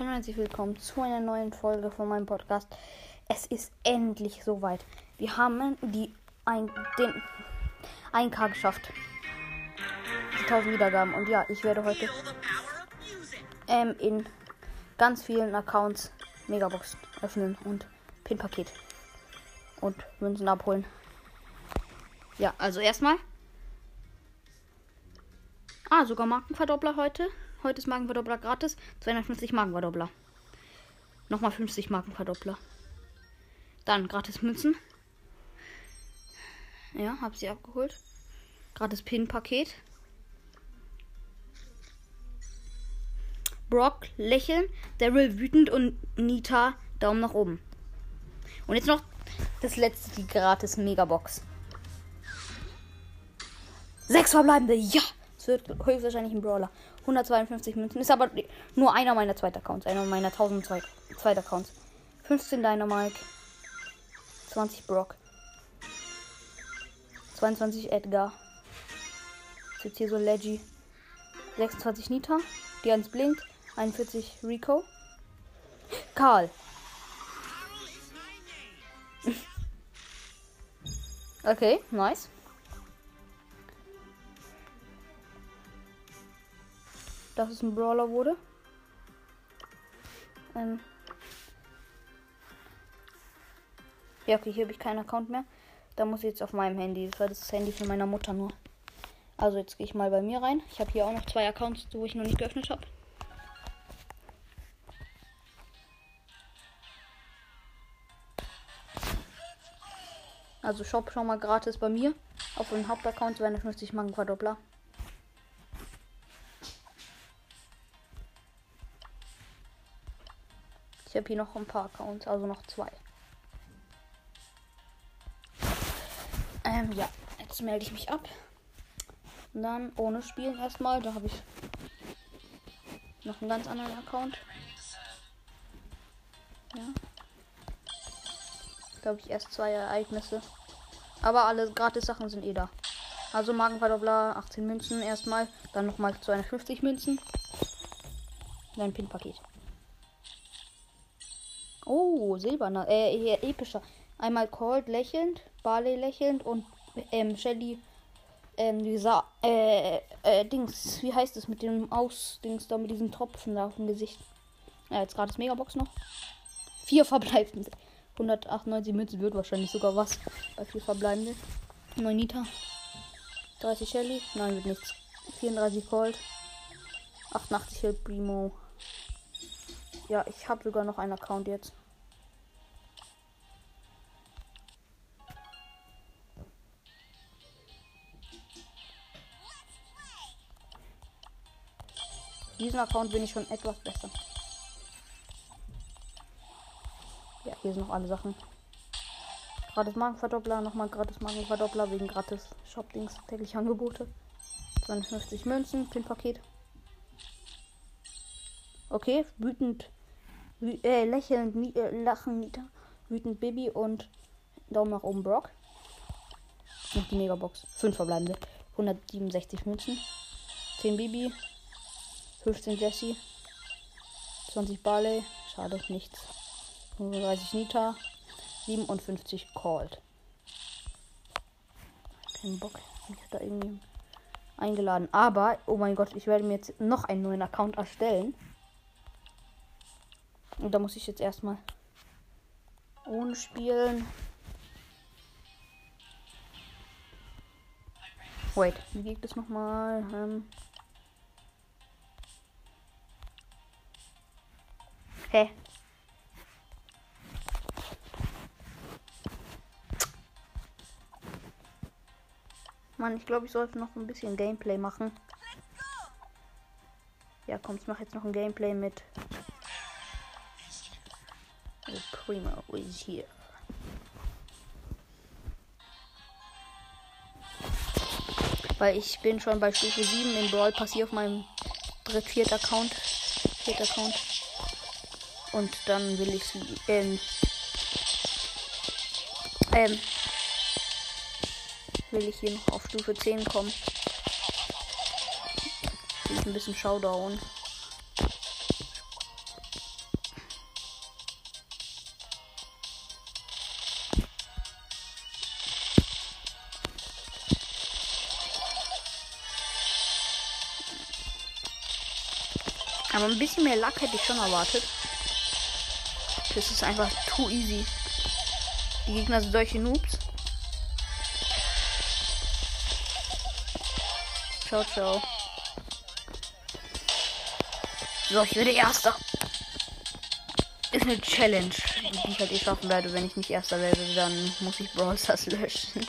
Hallo und herzlich willkommen zu einer neuen Folge von meinem Podcast. Es ist endlich soweit. Wir haben den 1K geschafft. Die 1000 Wiedergaben. Und ja, ich werde heute in ganz vielen Accounts Megabox öffnen und Pin-Paket und Münzen abholen. Ja, also erstmal. Ah, sogar Markenverdoppler heute. Heute ist Markenverdoppler gratis. 250 Markenverdoppler. Nochmal 50 Markenverdoppler. Dann gratis Münzen. Ja, hab sie abgeholt. Gratis Pin-Paket. Brock lächeln. Daryl wütend und Nita Daumen nach oben. Und jetzt noch das letzte, die gratis Megabox. 6 verbleibende. Ja! Es wird höchstwahrscheinlich ein Brawler. 152 Münzen. Ist aber nur einer meiner zweiten Accounts. Einer meiner 1000 zweiten Accounts. 15 Dynamite. 20 Brock. 22 Edgar. Ist jetzt hier so Leggy. 26 Nita. Die 1 blinkt. 41 Rico. Karl. Okay, nice. Dass es ein Brawler wurde. Ja, okay, hier habe ich keinen Account mehr. Da muss ich jetzt auf meinem Handy. Das war das Handy von meiner Mutter nur. Also jetzt gehe ich mal bei mir rein. Ich habe hier auch noch 2 Accounts, wo ich noch nicht geöffnet habe. Also Shop schon mal gratis bei mir. Auf dem Hauptaccount 250 Markenverdoppler. Ich habe hier noch ein paar Accounts, also noch 2. Ja, jetzt melde ich mich ab. Und dann ohne Spielen erstmal. Da habe ich noch einen ganz anderen Account. Ja. Da habe ich erst 2 Ereignisse. Aber alle gratis Sachen sind eh da. Also Markenverdoppler, 18 Münzen erstmal. Dann nochmal 250 Münzen. Dann ein Pin-Paket. Oh, silberner, epischer. Einmal Cold lächelnd, Barley lächelnd und Shelly, Dings, wie heißt es mit dem Ausdings da, mit diesem Tropfen da auf dem Gesicht. Ja, jetzt gerade das Megabox noch. 4 verbleibende. 198 Münzen wird wahrscheinlich sogar was bei 4 verbleibende. 9 Nita. 30 Shelly, nein, wird nichts. 34 Cold. 88 El Primo. Ja, ich habe sogar noch einen Account jetzt. Diesen Account bin ich schon etwas besser. Ja, hier sind noch alle Sachen. Gratis Markenverdoppler, nochmal gratis Markenverdoppler wegen gratis Shop-Dings, tägliche Angebote. 250 Münzen, Pin-Paket. Okay, wütend. Lächelnd, lachen, Nita. Wütend Baby und Daumen nach oben Brock. Und die Megabox. 5 verbleibende. 167 Münzen. 10 Baby. 15 Jessie. 20 Barley. Schade, nichts. 35 Nita. 57 Cold. Kein Bock. Ich hab da irgendwie eingeladen. Aber, oh mein Gott, ich werde mir jetzt noch einen neuen Account erstellen. Und da muss ich jetzt erstmal ohne spielen. Wait, wie geht das nochmal? Hä? Mann, ich glaube, ich sollte noch ein bisschen Gameplay machen. Ja, komm, ich mache jetzt noch ein Gameplay mit. Primo is here. Weil ich bin schon bei Stufe 7 im Brawl Pass auf meinem vierten Account. Und dann will ich hier noch auf Stufe 10 kommen. Ein bisschen Showdown Aber ein bisschen mehr Luck hätte ich schon erwartet. Das ist einfach too easy. Die Gegner sind solche Noobs. Ciao, ciao. So, ich werde Erster. Ist eine Challenge, die ich halt eh schaffen werde. Wenn ich nicht Erster werde, dann muss ich Brawl Stars löschen.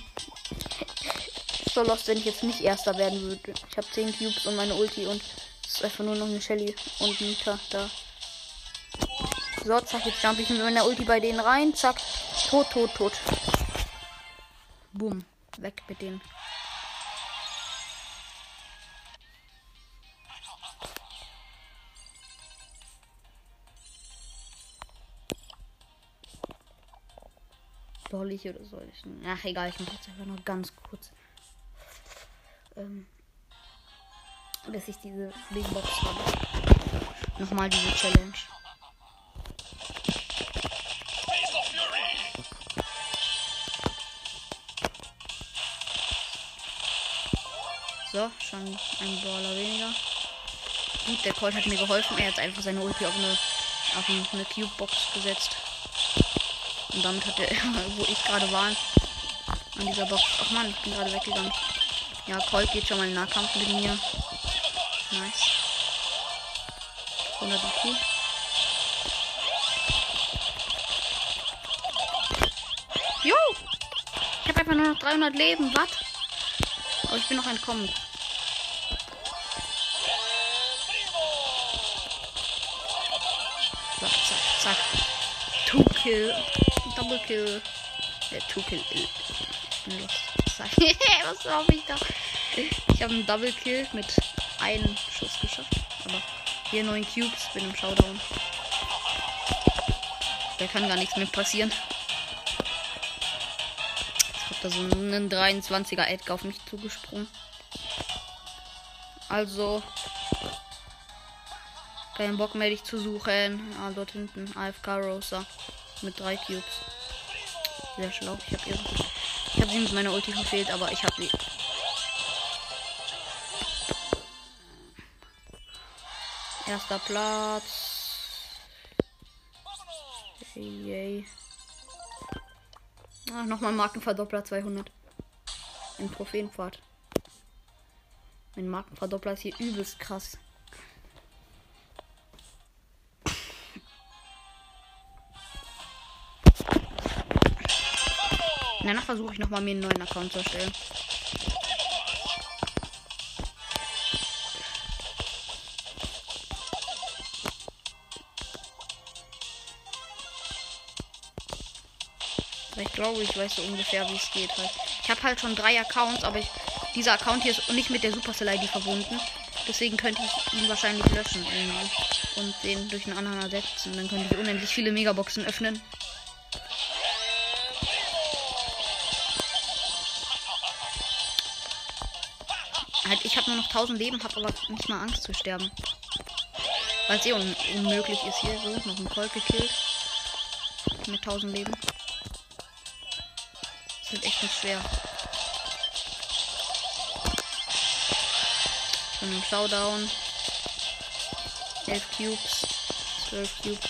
So lost, wenn ich jetzt nicht Erster werden würde. Ich habe 10 Cubes und meine Ulti und es ist einfach nur noch eine Shelly und Nita da. So, zack, jetzt jump ich mit meiner Ulti bei denen rein. Zack. Tot, tot, tot. Boom. Weg mit denen. Soll ich oder soll ich? Ach, egal, ich mache jetzt einfach noch ganz kurz. Dass ich diese Megabox habe. Nochmal diese Challenge. So, schon ein Brawler weniger. Gut, der Colt hat mir geholfen. Er hat einfach seine Ulti auf eine Cube-Box gesetzt. Und damit hat er, wo ich gerade war, an dieser Box. Ach man, ich bin gerade weggegangen. Ja, Colt geht schon mal in den Nahkampf mit mir. Nice. 100 Ulti. Jo! Ich habe einfach nur noch 300 Leben. Was? Aber ich bin noch entkommen. So, zack, zack. Two kill. Double kill. Two kill. Ich bin los. Zack. Was hab ich da? Ich habe einen Double Kill mit einem Schuss geschafft. Aber hier 9 Cubes. Bin im Showdown. Da kann gar nichts mehr passieren. Da so ein 23er Edgar auf mich zugesprungen. Also keinen Bock mehr dich zu suchen. Ah, dort hinten AFK Rosa mit 3 Cubes. Sehr schlau. Ich hab sie mit meiner Ulti gefehlt, aber ich hab sie. Erster Platz. Yay. Ah, nochmal Markenverdoppler 200. Im Trophäenpfad. Mein Markenverdoppler ist hier übelst krass. Danach versuche ich nochmal mir einen neuen Account zu erstellen. Ich glaube, ich weiß so ungefähr, wie es geht. Halt. Ich habe halt schon 3 Accounts, aber dieser Account hier ist nicht mit der Supercell ID verbunden. Deswegen könnte ich ihn wahrscheinlich löschen irgendwie und den durch einen anderen ersetzen. Dann könnte ich unendlich viele Megaboxen öffnen. Halt, ich habe nur noch 1000 Leben, habe aber nicht mal Angst zu sterben. Weil es eh unmöglich ist hier. So, noch ein Colt gekillt. Mit 1000 Leben. Das ist echt nicht schwer. Und im Showdown. 11 Cubes. 12 Cubes.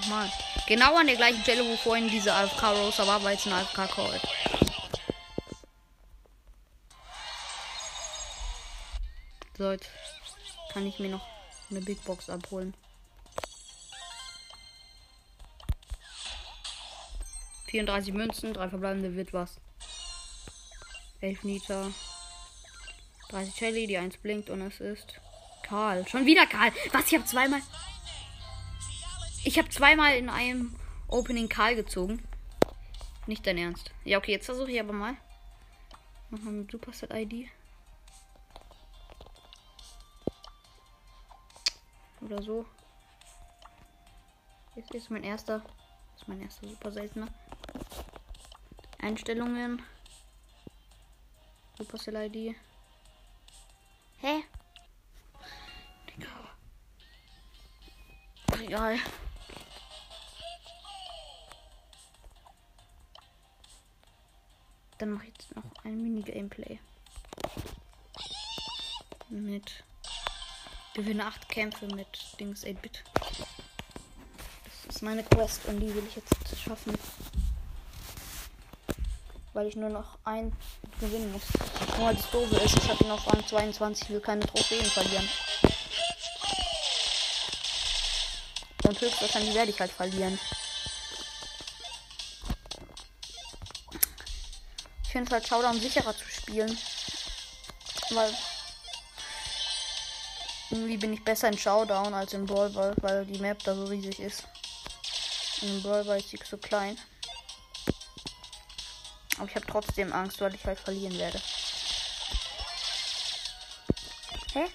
Nochmal. Genau an der gleichen Stelle, wo vorhin diese AFK Rosa war, war jetzt ein AFK Call. So, jetzt kann ich mir noch eine Big Box abholen. 34 Münzen, 3 verbleibende wird was. 11 Nita. 30 Shelly, die 1 blinkt und es ist Karl. Schon wieder Karl. Was? Ich habe zweimal. Ich habe zweimal in einem Opening Karl gezogen. Nicht dein Ernst. Ja, okay, jetzt versuche ich aber mal. Nochmal mit Supercell ID. Oder so. Jetzt ist mein erster. Das ist mein erster super seltener. Einstellungen. Supercell ID. Hä? Egal. Dann mache ich jetzt noch ein Mini-Gameplay. Mit. Gewinne 8 Kämpfe mit Dings 8-Bit. Das ist meine Quest und die will ich jetzt schaffen. Weil ich nur noch ein gewinnen muss. Nur weil das Doofe ist, ich habe noch an 22, will keine Trophäen verlieren. Und höchstwahrscheinlich werde ich halt verlieren. Ich finde es halt Showdown sicherer zu spielen. Weil irgendwie bin ich besser in Showdown als in Brawl Ball, weil die Map da so riesig ist. In Brawl Ball ist sie so klein. Aber ich habe trotzdem Angst, weil ich halt verlieren werde. Hä?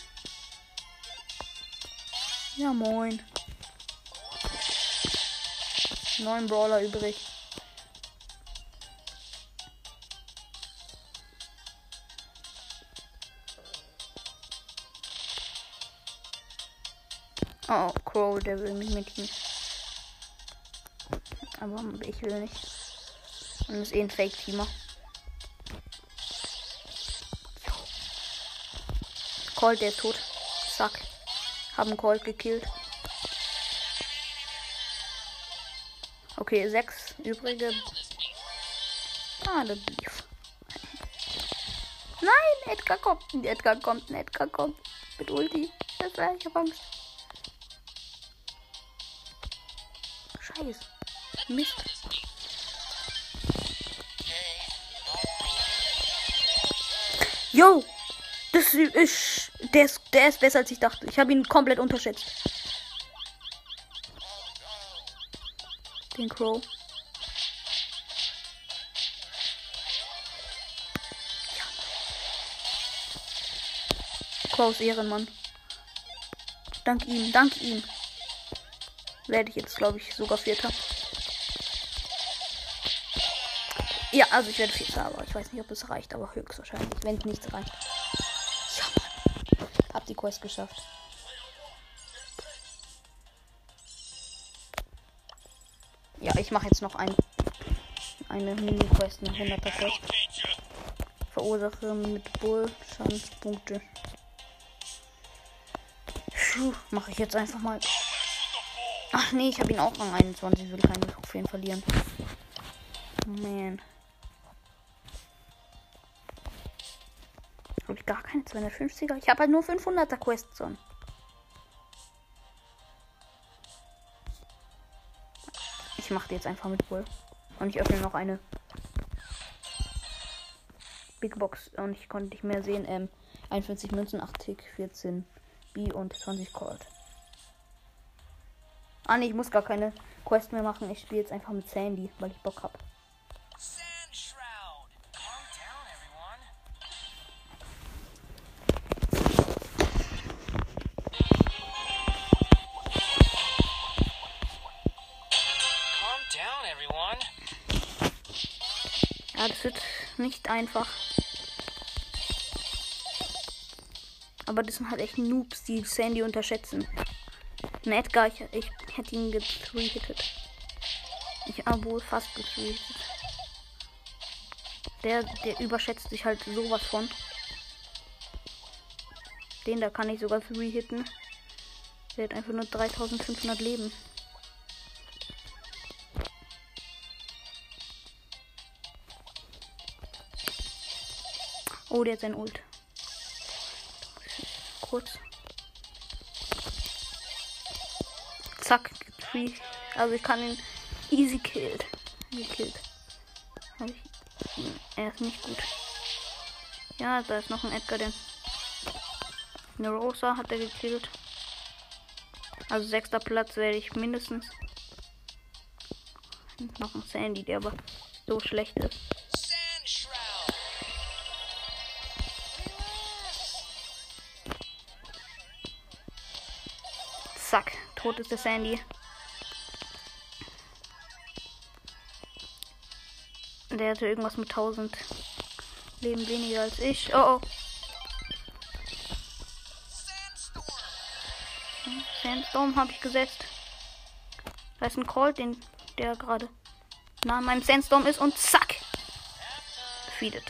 Ja, moin. 9 Brawler übrig. Oh, Crow, der will mich mitnehmen. Aber ich will nicht. Und ist eh ein Fake-Teamer. Colt, der ist tot. Zack. Haben Colt gekillt. Okay, 6 übrige. Ah, der Beef. Nein, Edgar kommt. Edgar kommt. Mit Ulti. Das war ich, hab Angst. Scheiße. Mist. Yo! Das ist. Der ist besser als ich dachte. Ich habe ihn komplett unterschätzt. Den Crow. Ja. Crows Ehrenmann. Dank ihm. Werde ich jetzt, glaube ich, sogar Vierter. Ja, also ich werde Vierter, aber ich weiß nicht, ob es reicht, aber höchstwahrscheinlich, wenn es nichts reicht. Ja, Mann. Hab die Quest geschafft. Ja, ich mache jetzt noch eine Mini-Quest, eine 100er-Quest. Verursache mit Bull Schadenspunkte. Puh, mache ich jetzt einfach mal. Ach nee, ich habe ihn auch an 21, will keine Trophäen verlieren. Man. Habe ich gar keine 250er? Ich habe halt nur 500er Quests an. Ich mache die jetzt einfach mit Bull. Und ich öffne noch eine Big Box. Und ich konnte nicht mehr sehen. 41 Münzen, 8 Tick, 14 B und 20 Gold. Ah ne, ich muss gar keine Quest mehr machen. Ich spiele jetzt einfach mit Sandy, weil ich Bock habe. Ja, das wird nicht einfach. Aber das sind halt echt Noobs, die Sandy unterschätzen. Ein Edgar, ich hätte ihn getweetet. Ich habe wohl fast getweetet. Der überschätzt sich halt sowas von. Den da kann ich sogar 3-hitten. Der hat einfach nur 3500 Leben. Oh, der hat sein Ult. Kurz. Zack. Also ich kann ihn easy killed. Er ist nicht gut. Ja, da ist noch ein Edgar, der eine Rosa hat er gekillt. Also 6. Platz werde ich mindestens. Und noch ein Sandy, der aber so schlecht ist. Zack, tot ist der Sandy. Der hatte irgendwas mit 1000 Leben weniger als ich. Oh. Showdown habe ich gesetzt. Da ist ein Call, den der gerade nah an meinem Sandstorm ist und zack! Feedet.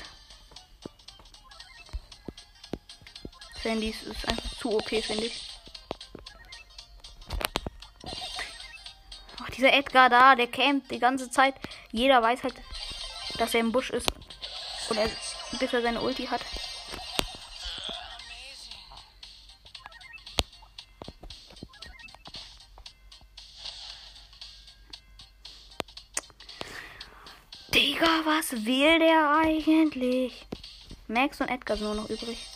Sandys ist einfach zu okay, finde ich. Ach, dieser Edgar da, der campt die ganze Zeit. Jeder weiß halt, dass er im Busch ist. Oder bis er seine Ulti hat. Digga, was will der eigentlich? Max und Edgar sind nur noch übrig.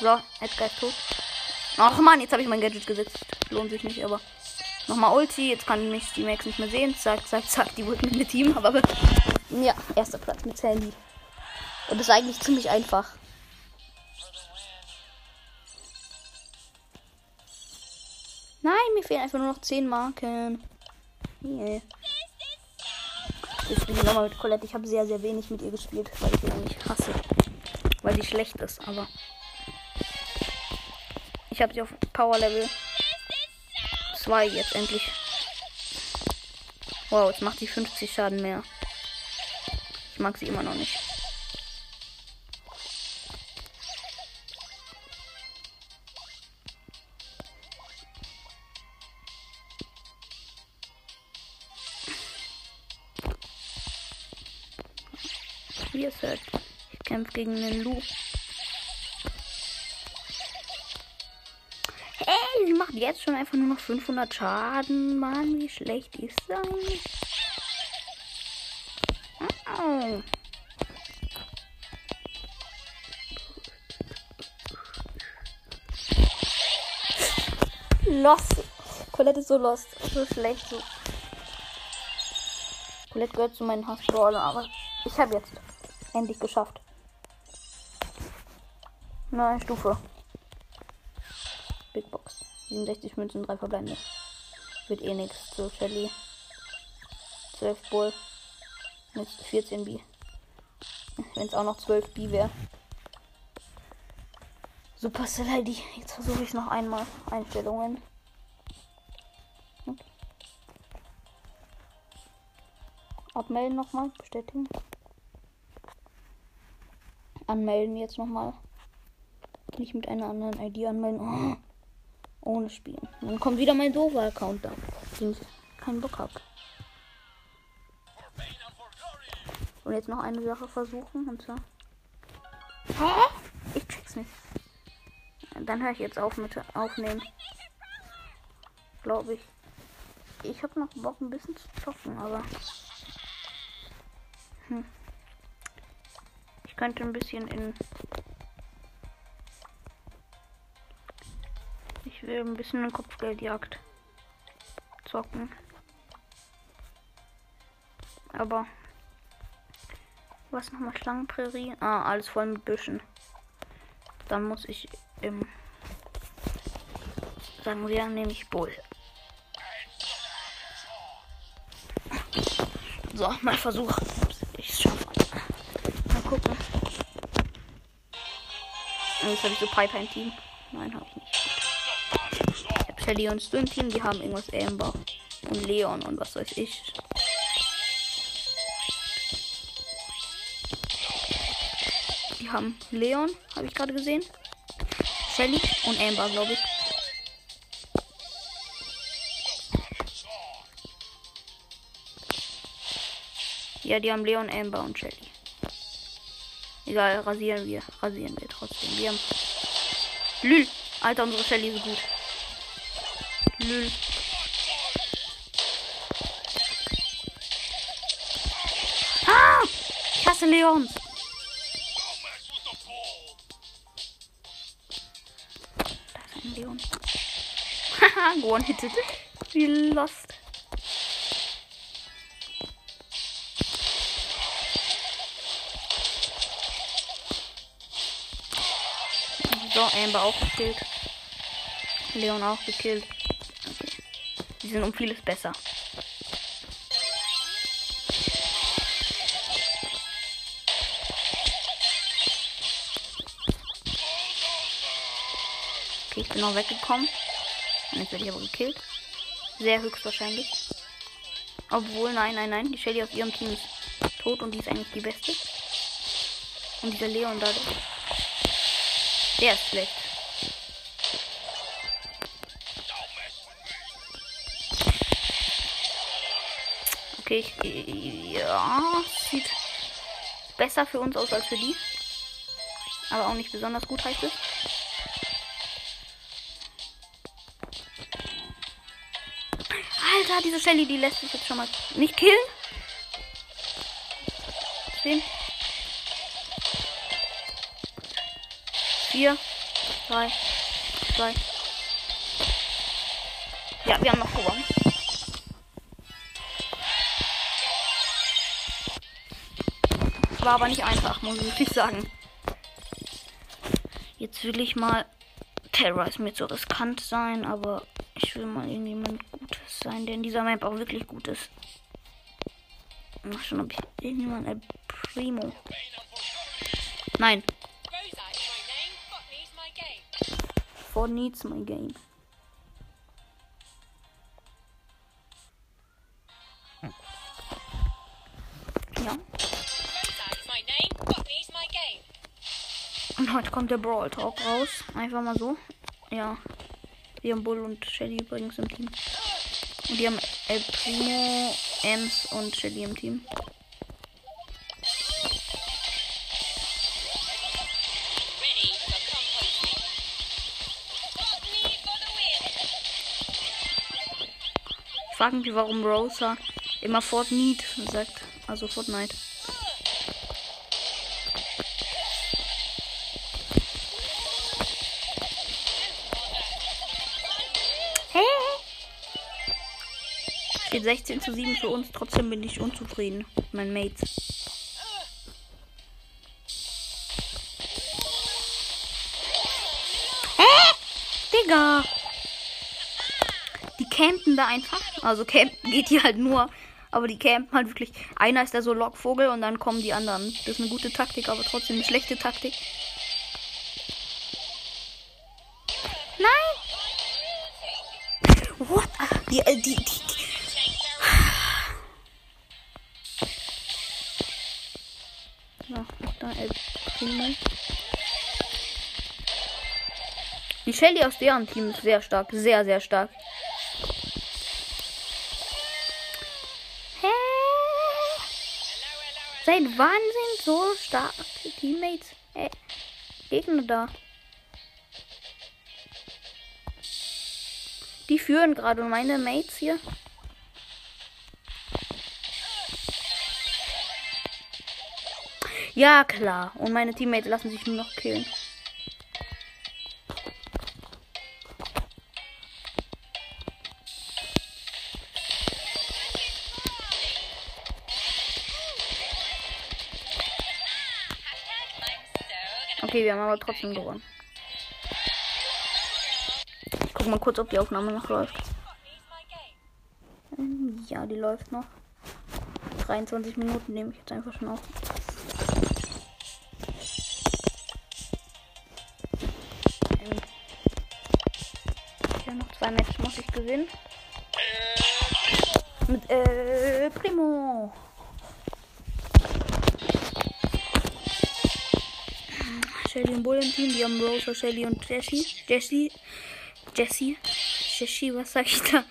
So, Edgar ist tot. Ach man, jetzt habe ich mein Gadget gesetzt. Lohnt sich nicht, aber... Nochmal Ulti, jetzt kann mich die Max nicht mehr sehen. Zack, zack, zack, die wurde mit dem Team, aber... Ja, erster Platz mit Sandy. Und das ist eigentlich ziemlich einfach. Nein, mir fehlen einfach nur noch 10 Marken. Yeah. Ich spiele nochmal mit Colette. Ich habe sehr, sehr wenig mit ihr gespielt, weil ich sie eigentlich hasse. Weil sie schlecht ist, aber... Ich habe sie auf Power Level 2 jetzt endlich. Wow, jetzt macht sie 50 Schaden mehr. Ich mag sie immer noch nicht. Hier ist halt. Ich kämpfe gegen den Lu. Jetzt schon einfach nur noch 500 Schaden. Mann, wie schlecht ist das eigentlich? Oh. Lost. Colette ist so lost. So schlecht. So. Colette gehört zu meinen Hassbrawlern, aber ich habe jetzt endlich geschafft. Neue Stufe. Big Box. 67 Münzen, 3 verbleibende. Wird eh nix. 12 Shelly. 12 Bull. Mit 14 B. Wenn es auch noch 12 B wäre. Supercell ID. Jetzt versuche ich noch einmal. Einstellungen. Abmelden nochmal. Bestätigen. Anmelden jetzt nochmal. Nicht mit einer anderen ID anmelden. Oh. Ohne Spielen. Dann kommt wieder mein doofer Account da, den ich keinen Bock habe. Und jetzt noch eine Sache versuchen und zwar. Hä? Ich check's nicht. Dann höre ich jetzt auf mit Aufnehmen. Glaube ich. Ich habe noch Bock ein bisschen zu zocken, aber. Hm. Ich könnte ein bisschen in. Ich will ein bisschen eine Kopfgeldjagd zocken. Aber was nochmal? Schlangenprärie? Ah, alles voll mit Büschen. Dann muss ich im sagen wir, nehme ich Bull. So, mal Versuch. Ich schaffe. Mal gucken. Und jetzt habe ich so Piper im Team. Nein, habe ich nicht. Shelly und Stu im Team, die haben irgendwas Amber und Leon und was weiß ich. Die haben Leon, habe ich gerade gesehen. Shelly und Amber, glaube ich. Ja, die haben Leon, Amber und Shelly. Egal, rasieren wir. Rasieren wir trotzdem. Wir haben... Lül! Alter, unsere Shelly ist gut. Lül. Ah! Ich hasse Leon. Da ist ein Leon. Haha, one-hitted. Wie lost. So, Amber auch gekillt. Leon auch gekillt. Die sind um vieles besser. Okay, Ich bin noch weggekommen. Und jetzt werde ich aber gekillt. Sehr höchstwahrscheinlich. Obwohl, nein. Die Shelly aus ihrem Team ist tot und die ist eigentlich die beste. Und dieser Leon da. Der ist schlecht. Okay, ja, sieht besser für uns aus als für die. Aber auch nicht besonders gut, heißt es. Alter, diese Shelly, die lässt sich jetzt schon mal nicht killen. Sehen. 4, 3, 2. Ja, wir haben noch gewonnen. War aber nicht einfach, muss ich wirklich sagen. Jetzt will ich mal... Terra ist mir zu riskant sein, aber ich will mal irgendjemand Gutes sein, der in dieser Map auch wirklich gut ist. Mach schon, ob ich irgendjemand ein Primo... Nein. For needs my game. Ja. Und heute kommt der Brawl Talk raus. Einfach mal so. Ja. Wir haben Bull und Shelly übrigens im Team. Und wir haben El Primo, Ems und Shelly im Team. Ich frage mich, warum Rosa immer Fortnite sagt. Also Fortnite. Hey! Steht 16:7 für uns, trotzdem bin ich unzufrieden. Mein Mate. Digga! Die campen da einfach. Also campen geht hier halt nur. Aber die campen halt wirklich. Einer ist da so Lockvogel und dann kommen die anderen. Das ist eine gute Taktik, aber trotzdem eine schlechte Taktik. Nein! What? So, da ist die Shelly aus deren Team ist sehr stark. Sehr, sehr stark. Seit wann sind so starke Teammates, Gegner da? Die führen gerade und meine Mates hier. Ja, klar. Und meine Teammates lassen sich nur noch killen. Okay, wir haben aber trotzdem gewonnen. Ich guck mal kurz, ob die Aufnahme noch läuft. Ja, die läuft noch. 23 Minuten nehme ich jetzt einfach schon auf. Ich habe noch 2 Matches, muss ich gewinnen. Mit Primo. Shelly und Bull im Team, die haben Rosa, Shelly und Jessie, was sag ich da?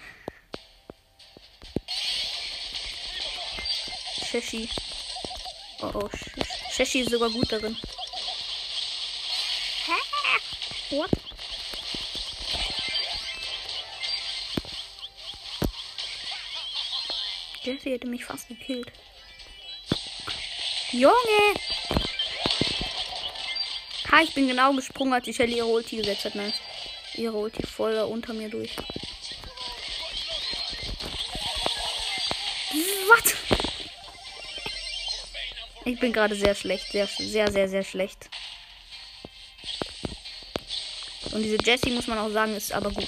Jessie. Oh, Jessie ist sogar gut darin. Hä? What? Jessie hätte mich fast gekillt. Junge! Ah, ich bin genau gesprungen, als die Shelly ihre Ulti gesetzt hat. Nice. Ihre Ulti voll da unter mir durch. What? Ich bin gerade sehr schlecht. Sehr schlecht. Und diese Jessie, muss man auch sagen, ist aber gut.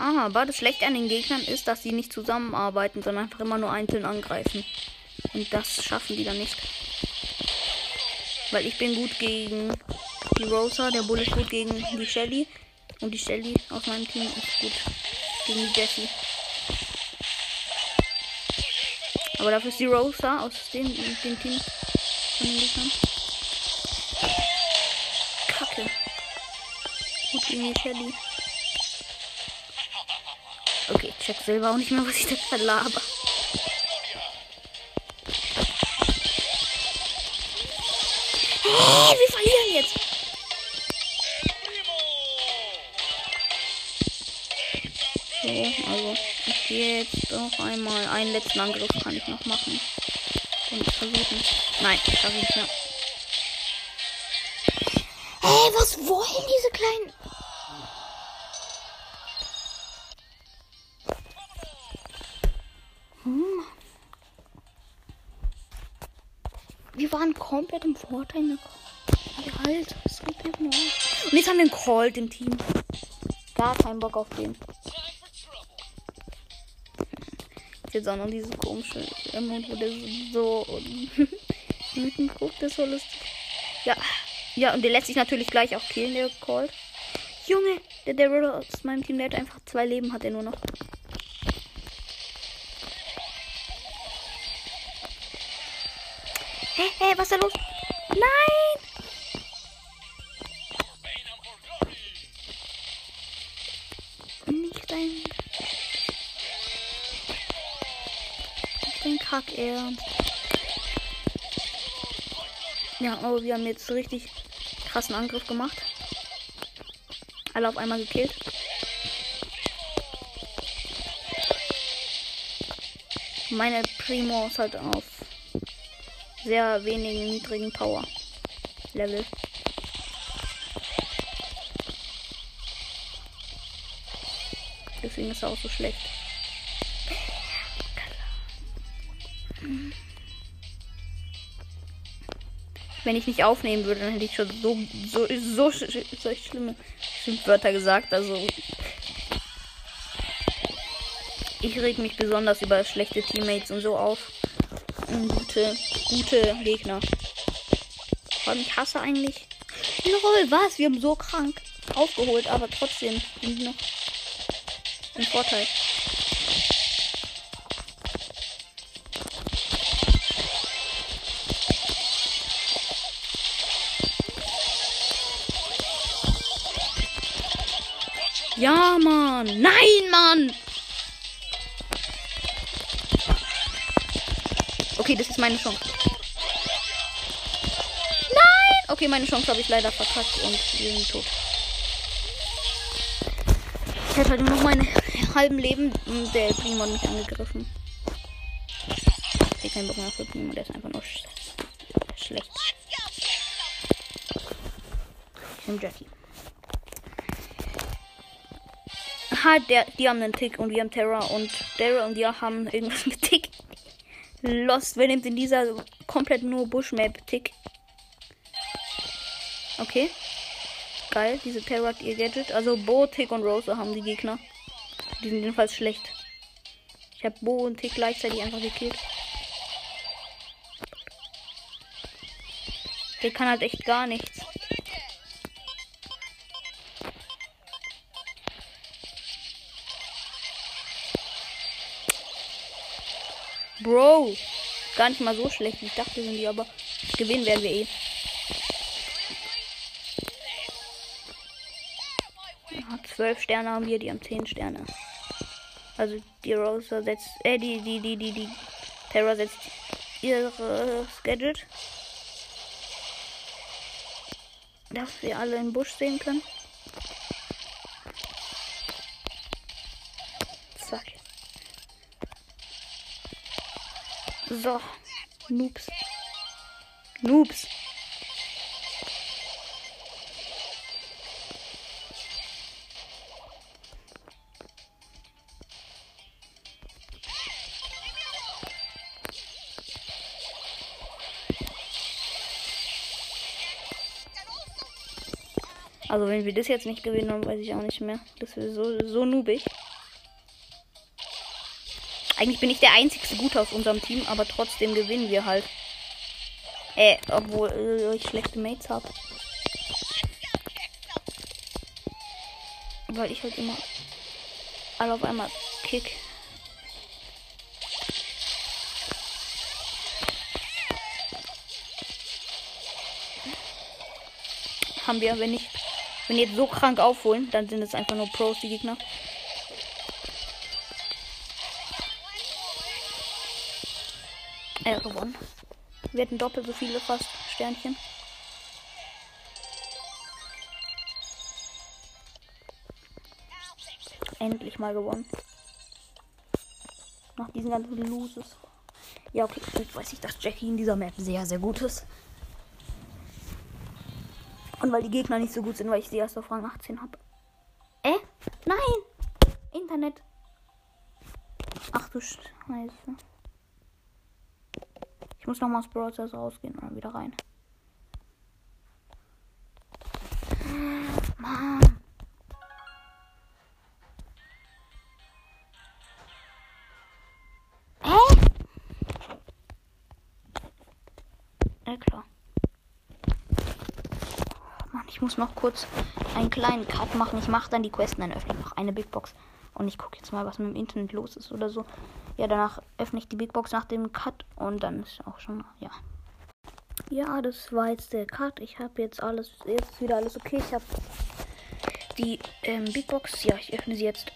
Aha, aber das Schlechte an den Gegnern ist, dass sie nicht zusammenarbeiten, sondern einfach immer nur einzeln angreifen. Und das schaffen die dann nicht. Weil ich bin gut gegen die Rosa, der Bull ist gut gegen die Shelly. Und die Shelly aus meinem Team ist gut gegen die Jessie. Aber dafür ist die Rosa aus dem Team von den Gegnern. Kacke. Gut gegen die Shelly. Okay, check selber auch nicht mehr, was ich da verlaber. Hey, wir verlieren jetzt. So, also ich gehe jetzt noch einmal. Einen letzten Angriff kann ich noch machen. Und versuchen. Nein, ich schaffe nicht mehr. Hey, was wollen diese kleinen... Wir waren komplett im Vorteil. Ne? Halt, das geht nur. Und jetzt haben wir einen Call im Team. Gar keinen Bock auf den. Jetzt auch noch dieses komische Emote, wo der so wütend guckt, ist so lustig. Ja, ja, und der lässt sich natürlich gleich auch killen, der Call. Junge, der Roller aus meinem Team, der hat einfach 2 Leben, hat er nur noch. Hey, hey, was ist da los? Nein! Nicht dein... Nicht dein Kack-Ernst. Ja, oh, wir haben jetzt richtig krassen Angriff gemacht. Alle auf einmal gekillt. Meine Primo ist halt auf sehr wenigen niedrigen Power Level. Deswegen ist er auch so schlecht. Wenn ich nicht aufnehmen würde, dann hätte ich schon so schlimme Schimpfwörter gesagt. Also ich reg mich besonders über schlechte Teammates und so auf. Und gute Gegner. Ich hasse eigentlich. Lol, was? Wir haben so krank aufgeholt, aber trotzdem sind noch im Vorteil. Ja, Mann. Nein, Mann. Okay, das ist meine Chance. Nein! Okay, meine Chance habe ich leider verpasst und wir sind tot. Ich hätte halt nur noch meine halben Leben und der Primo hat mich angegriffen. Ich habe keinen Bock mehr auf den Primo, der ist einfach nur schlecht. Ich nehme Jackie. Ha, die haben einen Tick und wir haben Terra und Daryl und wir haben irgendwas mit Tick. Lost, wer nimmt in dieser komplett nur Bushmap Tick? Okay. Geil, diese Terra hat ihr Gadget. Also Bo, Tick und Rose haben die Gegner. Die sind jedenfalls schlecht. Ich habe Bo und Tick gleichzeitig einfach gekillt. Der kann halt echt gar nichts. Bro, gar nicht mal so schlecht. Ich dachte, sind die, aber gewinnen werden wir eh. Ja, 12 Sterne haben wir, die haben 10 Sterne. Also die Rosa setzt, die Terra setzt ihre Gadget. Dass wir alle im Busch sehen können. Zack. So, Noobs. Noobs. Also wenn wir das jetzt nicht gewinnen, dann weiß ich auch nicht mehr. Das ist so noobig. Eigentlich bin ich der einzigste Gute aus unserem Team, aber trotzdem gewinnen wir halt. Obwohl ich schlechte Mates habe. Weil ich halt immer alle auf einmal kick. Haben wir, wenn die jetzt so krank aufholen, dann sind es einfach nur Pros, die Gegner. Gewonnen. Wir hatten doppelt so viele fast Sternchen. Endlich mal gewonnen. Nach diesen ganzen Loses. Ja, okay, jetzt weiß ich, dass Jackie in dieser Map sehr, sehr gut ist. Und weil die Gegner nicht so gut sind, weil ich sie erst auf Rang 18 habe. Nein! Internet! Ach du Scheiße. Ich muss nochmal aus Brawl Stars rausgehen und dann wieder rein. Mann! Klar. Mann, ich muss noch kurz einen kleinen Cut machen. Ich mache dann die Questen, dann öffne ich noch eine Big Box. Und ich gucke jetzt mal, was mit dem Internet los ist oder so. Ja, danach öffne ich die Big Box nach dem Cut und dann ist auch schon, ja. Ja, das war jetzt der Cut. Ich habe jetzt alles, jetzt ist wieder alles okay. Ich habe die Big Box, ja, ich öffne sie jetzt.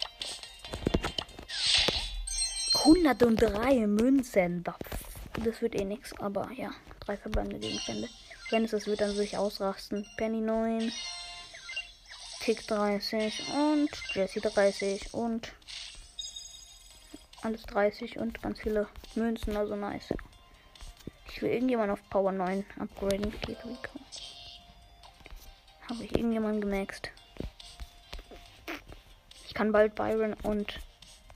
103 Münzen. Das wird eh nichts, aber ja. 3 verbleibende Gegenstände. Wenn es das wird, dann würde ich ausrasten. Penny 9, Tick 30 und Jessie 30 und alles 30 und ganz viele Münzen, also nice. Ich will irgendjemanden auf Power 9 upgraden. Habe ich irgendjemanden gemaxt. Ich kann bald Byron und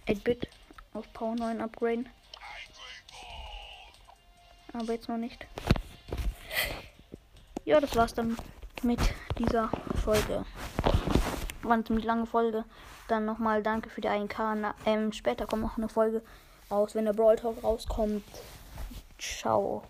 8-Bit auf Power 9 upgraden. Aber jetzt noch nicht. Ja, das war's dann mit dieser Folge. War eine ziemlich lange Folge. Dann nochmal danke für die 1K. Später kommt noch eine Folge raus, wenn der Brawl Talk rauskommt. Ciao.